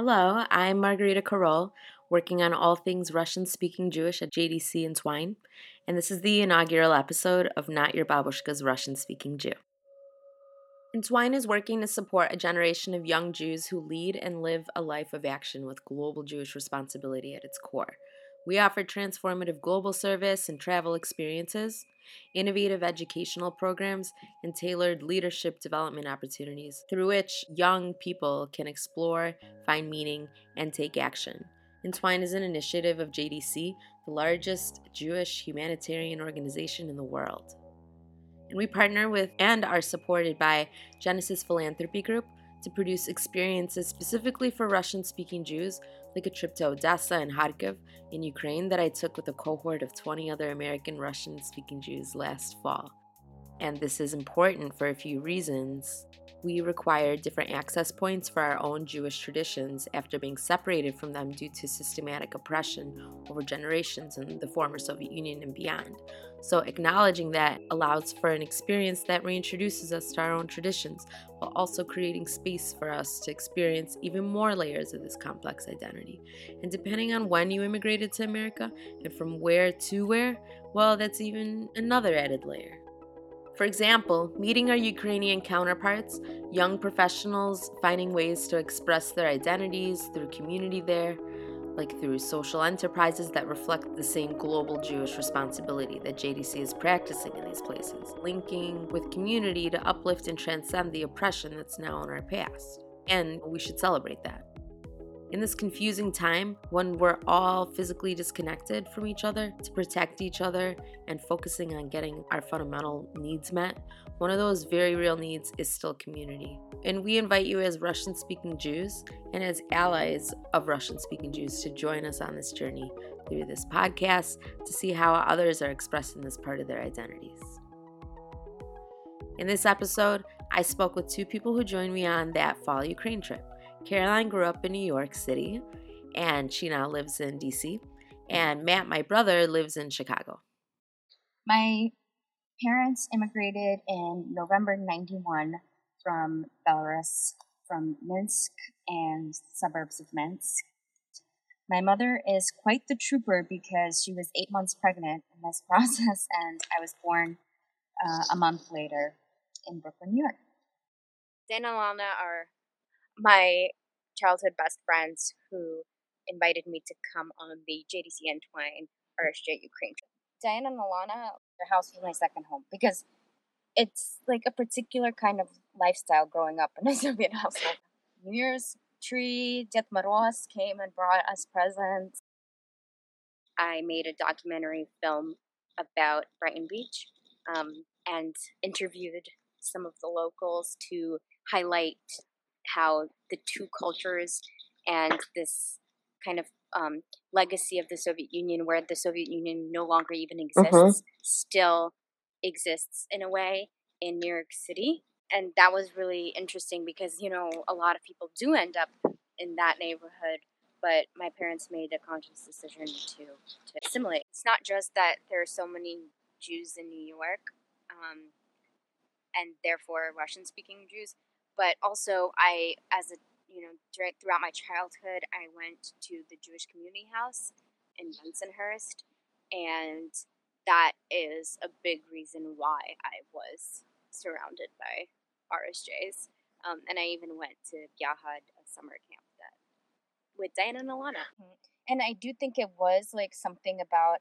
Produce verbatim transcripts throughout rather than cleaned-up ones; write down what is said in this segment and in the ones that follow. Hello, I'm Margarita Karol, working on all things Russian-speaking Jewish at J D C Entwine, and this is the inaugural episode of Not Your Babushka's Russian-Speaking Jew. Entwine is working to support a generation of young Jews who lead and live a life of action with global Jewish responsibility at its core. We offer transformative global service and travel experiences, innovative educational programs, and tailored leadership development opportunities through which young people can explore, find meaning, and take action. Entwine is an initiative of J D C, the largest Jewish humanitarian organization in the world. And we partner with and are supported by Genesis Philanthropy Group to produce experiences specifically for Russian-speaking Jews, like a trip to Odessa and Kharkiv in Ukraine that I took with a cohort of twenty other American Russian-speaking Jews last fall. And this is important for a few reasons. We require different access points for our own Jewish traditions after being separated from them due to systematic oppression over generations in the former Soviet Union and beyond. So acknowledging that allows for an experience that reintroduces us to our own traditions, while also creating space for us to experience even more layers of this complex identity. And depending on when you immigrated to America and from where to where, well, that's even another added layer. For example, meeting our Ukrainian counterparts, young professionals finding ways to express their identities through community there, like through social enterprises that reflect the same global Jewish responsibility that J D C is practicing in these places, linking with community to uplift and transcend the oppression that's now in our past. And we should celebrate that. In this confusing time, when we're all physically disconnected from each other, to protect each other and focusing on getting our fundamental needs met, one of those very real needs is still community. And we invite you as Russian-speaking Jews and as allies of Russian-speaking Jews to join us on this journey through this podcast to see how others are expressing this part of their identities. In this episode, I spoke with two people who joined me on that fall Ukraine trip. Caroline grew up in New York City, and she now lives in D C, and Matt, my brother, lives in Chicago. My parents immigrated in November ninety-one from Belarus, from Minsk and suburbs of Minsk. My mother is quite the trooper because she was eight months pregnant in this process, and I was born uh, a month later in Brooklyn, New York. Dan and Alana are my childhood best friends who invited me to come on the J D C Entwine R S J Ukraine trip. Diana and Alana, their house was my second home because it's like a particular kind of lifestyle growing up in a Soviet household. New Year's tree, Ded Moroz came and brought us presents. I made a documentary film about Brighton Beach um, and interviewed some of the locals to highlight how the two cultures and this kind of um, legacy of the Soviet Union, where the Soviet Union no longer even exists, uh-huh. still exists in a way in New York City. And that was really interesting because, you know, a lot of people do end up in that neighborhood, but my parents made a conscious decision to, to assimilate. It's not just that there are so many Jews in New York, um, and therefore Russian-speaking Jews, but also I, as a, you know, throughout my childhood, I went to the Jewish Community House in Bensonhurst, and that is a big reason why I was surrounded by R S Js. Um, and I even went to Yachad, a summer camp that with Diana and Alana. And I do think it was like something about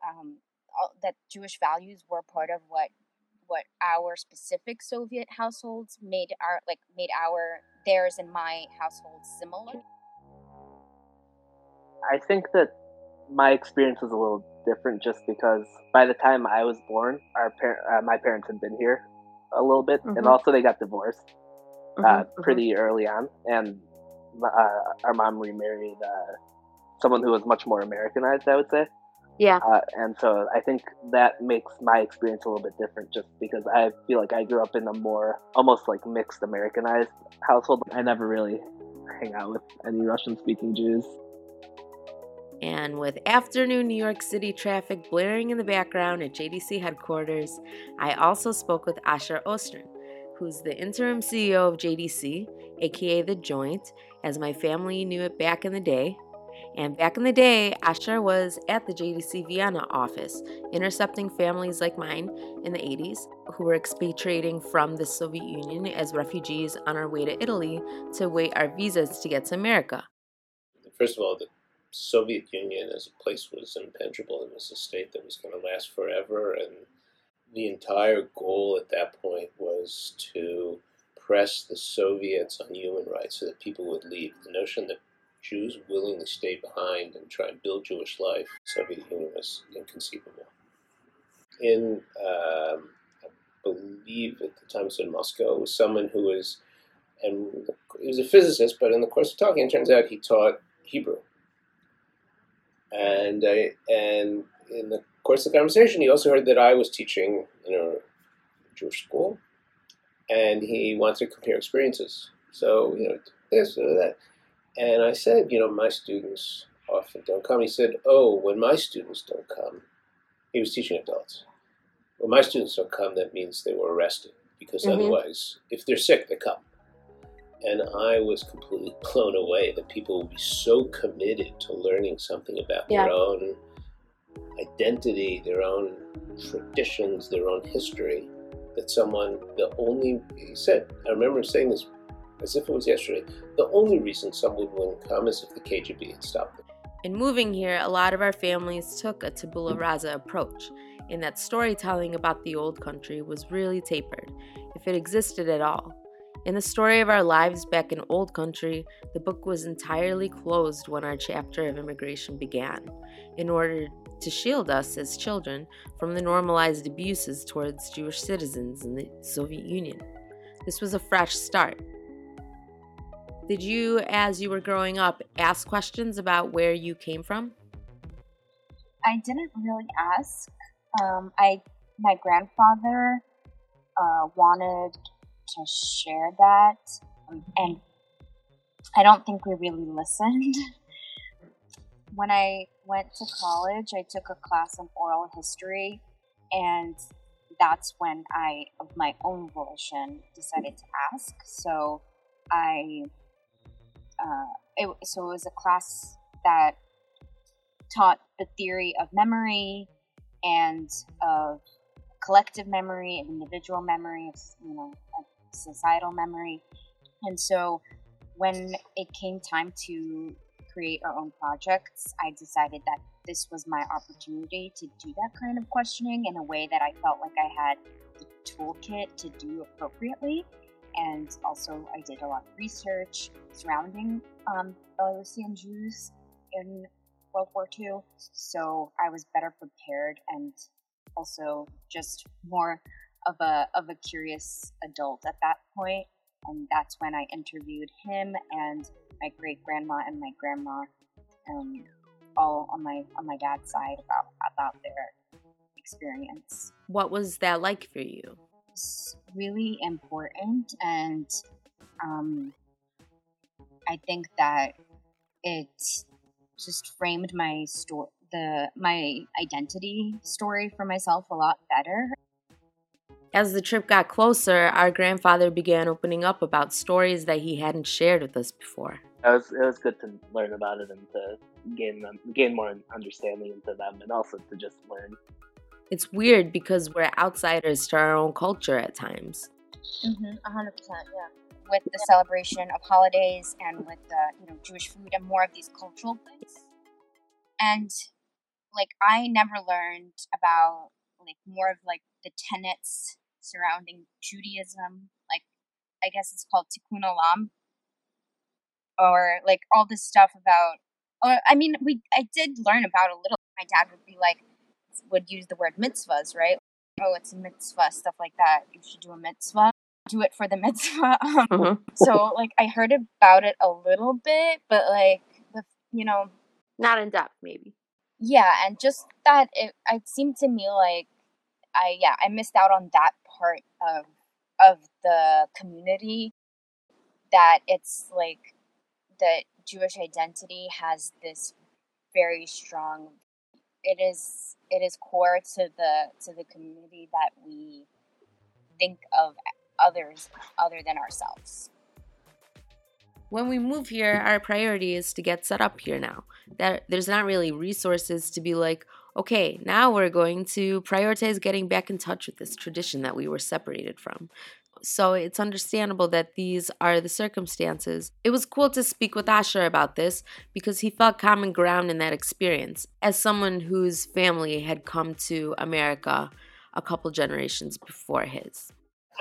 um, all, that Jewish values were part of what what our specific Soviet households made our like made our theirs and my household similar. I think that my experience was a little different just because by the time I was born, our par- uh, my parents had been here a little bit, mm-hmm. and also they got divorced mm-hmm, uh, pretty mm-hmm. early on, and uh, our mom remarried uh, someone who was much more Americanized, I would say. Yeah. Uh, and so I think that makes my experience a little bit different just because I feel like I grew up in a more almost like mixed Americanized household. I never really hang out with any Russian-speaking Jews. And with afternoon New York City traffic blaring in the background at J D C headquarters, I also spoke with Asher Ostrom, who's the interim C E O of J D C, aka The Joint, as my family knew it back in the day. And back in the day, Asher was at the J D C Vienna office, intercepting families like mine in the eighties who were expatriating from the Soviet Union as refugees on our way to Italy to wait our visas to get to America. First of all, the Soviet Union as a place was impenetrable and was a state that was going to last forever. And the entire goal at that point was to press the Soviets on human rights so that people would leave. The notion that Jews willingly stay behind and try and build Jewish life, Soviet Union was inconceivable. In, um, I believe at the time it was in Moscow, was someone who was, and he was a physicist, but in the course of talking, it turns out he taught Hebrew. And I, and in the course of the conversation, he also heard that I was teaching in a Jewish school, and he wanted to compare experiences. So, you know, this or that. And I said, you know, my students often don't come. He said, oh, when my students don't come, he was teaching adults. When my students don't come, that means they were arrested, because mm-hmm. otherwise, if they're sick, they come. And I was completely blown away that people would be so committed to learning something about yeah. their own identity, their own traditions, their own history, that someone, the only, he said, I remember him saying this, as if it was yesterday, the only reason someone wouldn't come is if the K G B had stopped them. In moving here, a lot of our families took a tabula rasa approach, in that storytelling about the old country was really tapered, if it existed at all. In the story of our lives back in old country, the book was entirely closed when our chapter of immigration began, in order to shield us as children from the normalized abuses towards Jewish citizens in the Soviet Union. This was a fresh start. Did you, as you were growing up, ask questions about where you came from? I didn't really ask. Um, I my grandfather uh, wanted to share that, and I don't think we really listened. When I went to college, I took a class on oral history, and that's when I, of my own volition, decided to ask. So I... Uh, it, so it was a class that taught the theory of memory and of collective memory, of individual memory, of, you know, of societal memory. And so when it came time to create our own projects, I decided that this was my opportunity to do that kind of questioning in a way that I felt like I had the toolkit to do appropriately. And also, I did a lot of research surrounding um, Belarusian Jews in World War Two, so I was better prepared and also just more of a of a curious adult at that point. And that's when I interviewed him and my great grandma and my grandma, um, all on my on my dad's side about about their experience. What was that like for you? Really important, and um, I think that it just framed my story, the my identity story for myself a lot better. As the trip got closer, our grandfather began opening up about stories that he hadn't shared with us before. It was it was good to learn about it and to gain them, gain more understanding into them, and also to just learn. It's weird because we're outsiders to our own culture at times. Mm-hmm, one hundred percent, yeah. With the celebration of holidays and with the, you know, Jewish food and more of these cultural things. And, like, I never learned about, like, more of, like, the tenets surrounding Judaism. Like, I guess it's called Tikkun Olam. Or, like, all this stuff about... Or, I mean, we I did learn about a little. My dad would be like, would use the word mitzvahs, right? Oh, it's a mitzvah, stuff like that. You should do a mitzvah. Do it for the mitzvah. Um, uh-huh. So, like, I heard about it a little bit, but, like, the, you know... Not in depth, maybe. Yeah, and just that it, it seemed to me like I, yeah, I missed out on that part of of the community, that it's, like, the Jewish identity has this very strong... It is... It is core to the to the community that we think of others other than ourselves. When we move here, our priority is to get set up here now. That there's not really resources to be like, okay, now we're going to prioritize getting back in touch with this tradition that we were separated from. So it's understandable that these are the circumstances. It was cool to speak with Asher about this because he felt common ground in that experience as someone whose family had come to America a couple generations before his.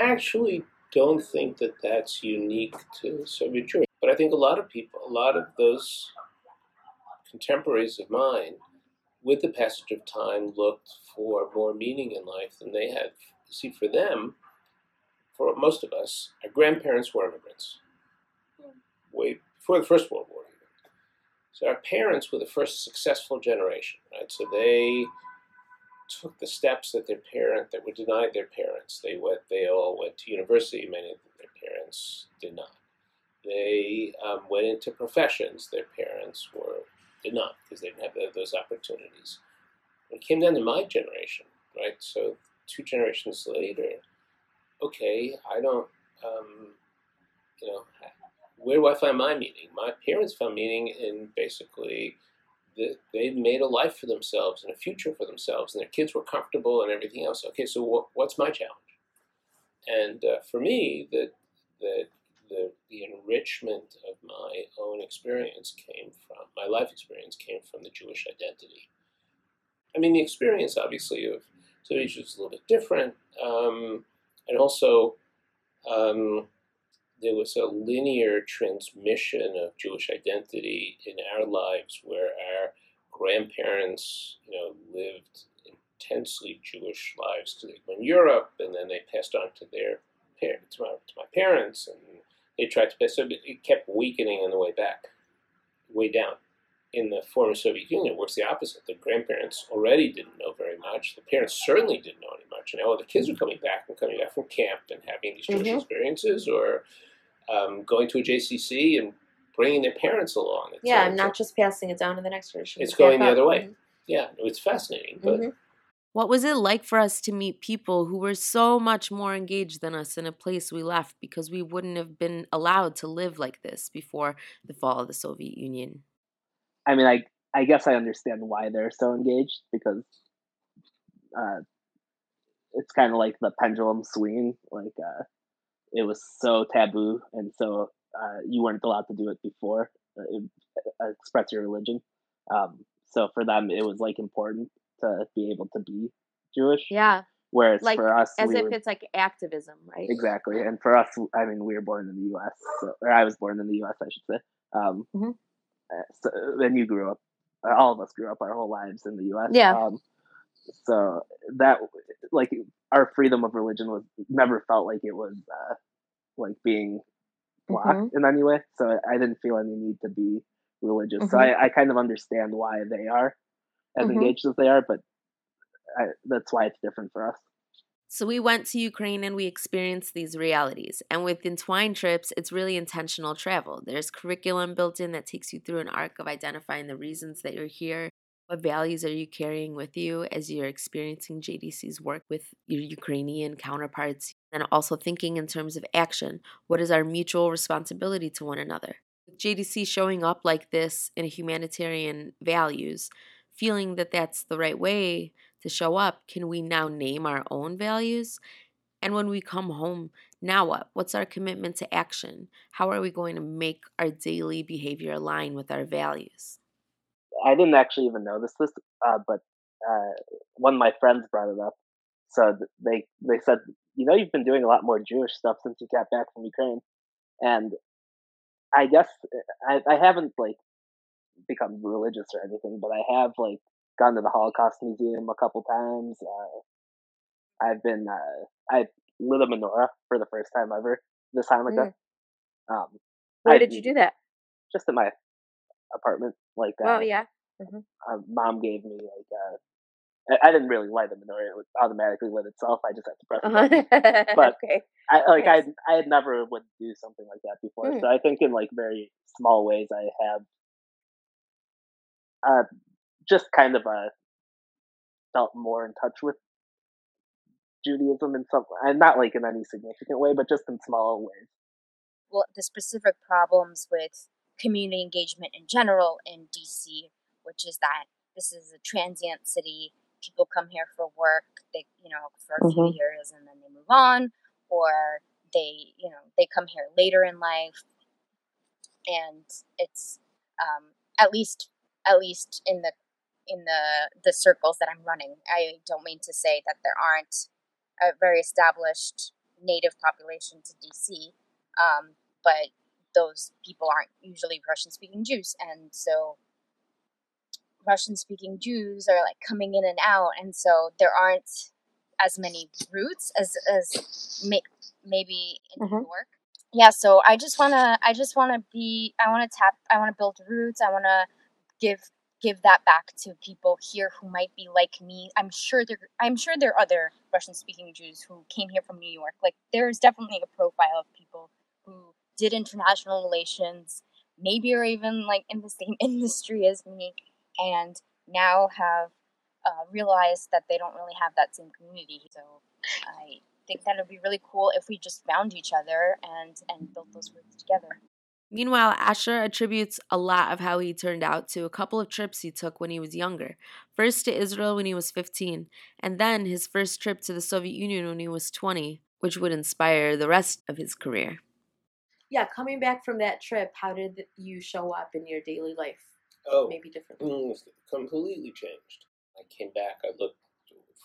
I actually don't think that that's unique to Soviet Jewry, but I think a lot of people, a lot of those contemporaries of mine, with the passage of time, looked for more meaning in life than they had. See, for them, for most of us, our grandparents were immigrants, way before the First World War. So our parents were the first successful generation, right? So they took the steps that their parent that were denied their parents. They went. They all went to university. Many of their parents did not. They um, went into professions their parents were did not because they didn't have those opportunities. It came down to my generation, right? So two generations later. Okay, I don't, um, you know, where do I find my meaning? My parents found meaning in basically, the, they made a life for themselves and a future for themselves, and their kids were comfortable and everything else. Okay, so what, what's my challenge? And uh, for me, the, the, the, the enrichment of my own experience came from, my life experience came from the Jewish identity. I mean, the experience, obviously, of Soviet Jews is a little bit different. Um, And also, um, there was a linear transmission of Jewish identity in our lives where our grandparents, you know, lived intensely Jewish lives because they went to Europe and then they passed on to their parents, to my, to my parents, and they tried to pass, so it kept weakening on the way back, way down. In the former Soviet Union, it works the opposite. The grandparents already didn't know very much. The parents certainly didn't know any much. And now all the kids are coming back and coming back from camp and having these Jewish mm-hmm. experiences or um, going to a J C C and bringing their parents along. It's yeah, and not just passing it down to the next generation. It's going the other way. Mm-hmm. Yeah, it's fascinating. But mm-hmm. What was it like for us to meet people who were so much more engaged than us in a place we left because we wouldn't have been allowed to live like this before the fall of the Soviet Union? I mean, I I guess I understand why they're so engaged because uh, it's kind of like the pendulum swing. Like uh, it was so taboo, and so uh, you weren't allowed to do it before, uh, express your religion. Um, so for them, it was like important to be able to be Jewish. Yeah. Whereas like, for us, as we if were, it's like activism, right? Exactly. And for us, I mean, we were born in the U S, so, or I was born in the U S, I should say. Um, mm-hmm. So, and you grew up, all of us grew up our whole lives in the U S. Yeah. Um, so that, like, our freedom of religion was never felt like it was, uh, like, being blocked mm-hmm. in any way. So I didn't feel any need to be religious. Mm-hmm. So I, I kind of understand why they are as mm-hmm. engaged as they are, but I, that's why it's different for us. So we went to Ukraine and we experienced these realities. And with Entwine trips, it's really intentional travel. There's curriculum built in that takes you through an arc of identifying the reasons that you're here. What values are you carrying with you as you're experiencing J D C's work with your Ukrainian counterparts? And also thinking in terms of action. What is our mutual responsibility to one another? With J D C showing up like this in humanitarian values, feeling that that's the right way to show up, can we now name our own values? And when we come home, now what? What's our commitment to action? How are we going to make our daily behavior align with our values? I didn't actually even notice this, uh, but uh, one of my friends brought it up. So they they said, you know, you've been doing a lot more Jewish stuff since you got back from Ukraine. And I guess I, I haven't, like, become religious or anything, but I have, like, gone to the Holocaust Museum a couple times. Uh, I've been, uh, I lit a menorah for the first time ever this Hanukkah. Mm. Um, Where I, did you do that? Just in my apartment. Like, uh, oh, yeah. Mm-hmm. Uh, Mom gave me, like, uh, I, I didn't really light the menorah. It would automatically lit itself. I just had to press it. Uh-huh. But, okay. I, like, yes. I, I had never would do something like that before. Mm. So I think in, like, very small ways, I have, uh, just kind of uh, felt more in touch with Judaism in some, and not like in any significant way, but just in small ways. Well, the specific problems with community engagement in general in D C, which is that this is a transient city. People come here for work, they, you know, for a few mm-hmm. years and then they move on, or they, you know, they come here later in life. And it's um, at least, at least in the, in the, the circles that I'm running, I don't mean to say that there aren't a very established native population to D C, um, but those people aren't usually Russian-speaking Jews. And so Russian-speaking Jews are like coming in and out. And so there aren't as many roots as, as may, maybe in mm-hmm. New York. Yeah. So I just want to, I just want to be, I want to tap, I want to build roots. I want to give, give that back to people here who might be like me. I'm sure there, I'm sure there are other Russian-speaking Jews who came here from New York. Like there's definitely a profile of people who did international relations, maybe or even like in the same industry as me, and now have uh, realized that they don't really have that same community. So I think that would be really cool if we just found each other and, and built those roots together. Meanwhile, Asher attributes a lot of how he turned out to a couple of trips he took when he was younger. First to Israel when he was fifteen, and then his first trip to the Soviet Union when he was twenty, which would inspire the rest of his career. Yeah, coming back from that trip, how did you show up in your daily life? Oh, maybe differently. It was completely changed. I came back, I looked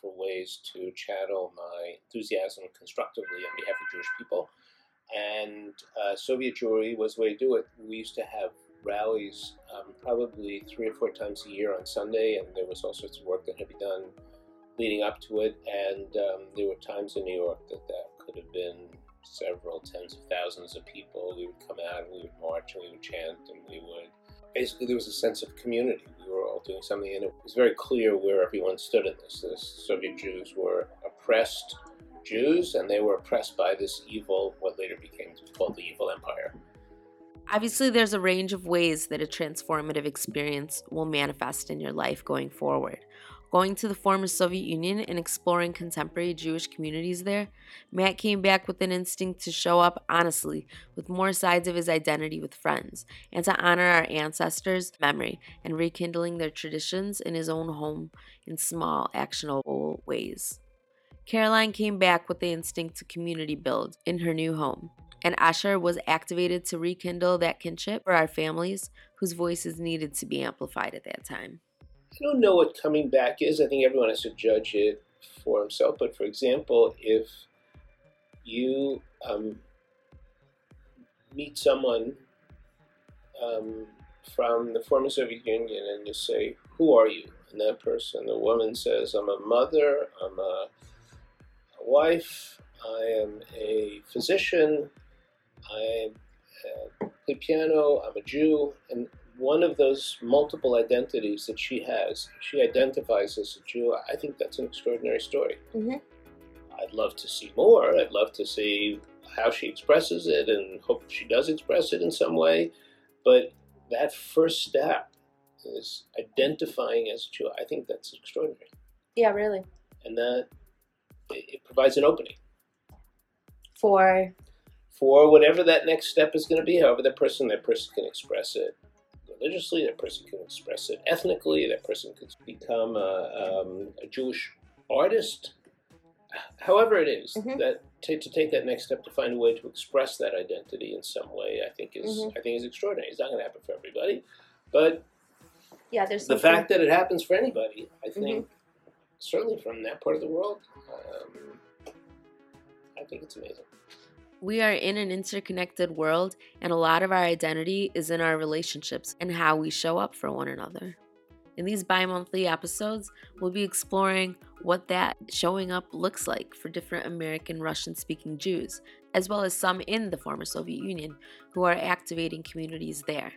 for ways to channel my enthusiasm constructively on behalf of Jewish people. And uh, Soviet Jewry was the way to do it. We used to have rallies um, probably three or four times a year on Sunday, and there was all sorts of work that had been done leading up to it. And um, there were times in New York that that could have been several tens of thousands of people. We would come out and we would march and we would chant and we would... Basically, there was a sense of community. We were all doing something, and it was very clear where everyone stood in this. The Soviet Jews were oppressed Jews, and they were oppressed by this evil, what later became called the evil empire. Obviously, there's a range of ways that a transformative experience will manifest in your life going forward. Going to the former Soviet Union and exploring contemporary Jewish communities there, Matt came back with an instinct to show up honestly with more sides of his identity with friends and to honor our ancestors' memory and rekindling their traditions in his own home in small, actionable ways. Caroline came back with the instinct to community build in her new home, and Asher was activated to rekindle that kinship for our families whose voices needed to be amplified at that time. I don't know what coming back is. I think everyone has to judge it for himself. But for example, if you um, meet someone um, from the former Soviet Union and you say, "Who are you?" And that person, the woman says, "I'm a mother, I'm a, a wife, I am a physician, I uh, play piano, I'm a Jew," and one of those multiple identities that she has, she identifies as a Jew, I think that's an extraordinary story. Mm-hmm. I'd love to see more. I'd love to see how she expresses it and hope she does express it in some way. But that first step is identifying as a Jew. I think that's extraordinary. Yeah, really. And that it provides an opening. For? For whatever that next step is going to be, however that person, that person can express it. Religiously, that person can express it ethnically, that person could become a, um, a Jewish artist. However it is, mm-hmm. that to, to take that next step to find a way to express that identity in some way, I think is mm-hmm. I think is extraordinary. It's not going to happen for everybody, but yeah, there's the fact that it happens for anybody, I think, mm-hmm. certainly from that part of the world, um, I think it's amazing. We are in an interconnected world, and a lot of our identity is in our relationships and how we show up for one another. In these bi-monthly episodes, we'll be exploring what that showing up looks like for different American Russian-speaking Jews, as well as some in the former Soviet Union who are activating communities there.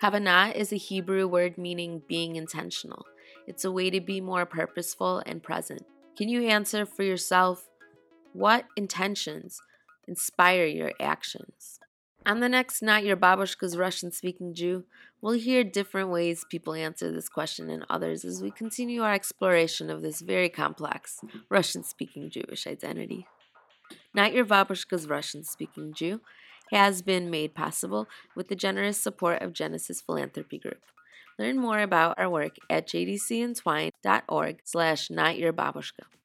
Kavanah is a Hebrew word meaning being intentional. It's a way to be more purposeful and present. Can you answer for yourself what intentions inspire your actions? On the next Not Your Babushka's Russian-Speaking Jew, we'll hear different ways people answer this question and others as we continue our exploration of this very complex Russian-speaking Jewish identity. Not Your Babushka's Russian-Speaking Jew has been made possible with the generous support of Genesis Philanthropy Group. Learn more about our work at jdcentwine.org slash notyourbabushka.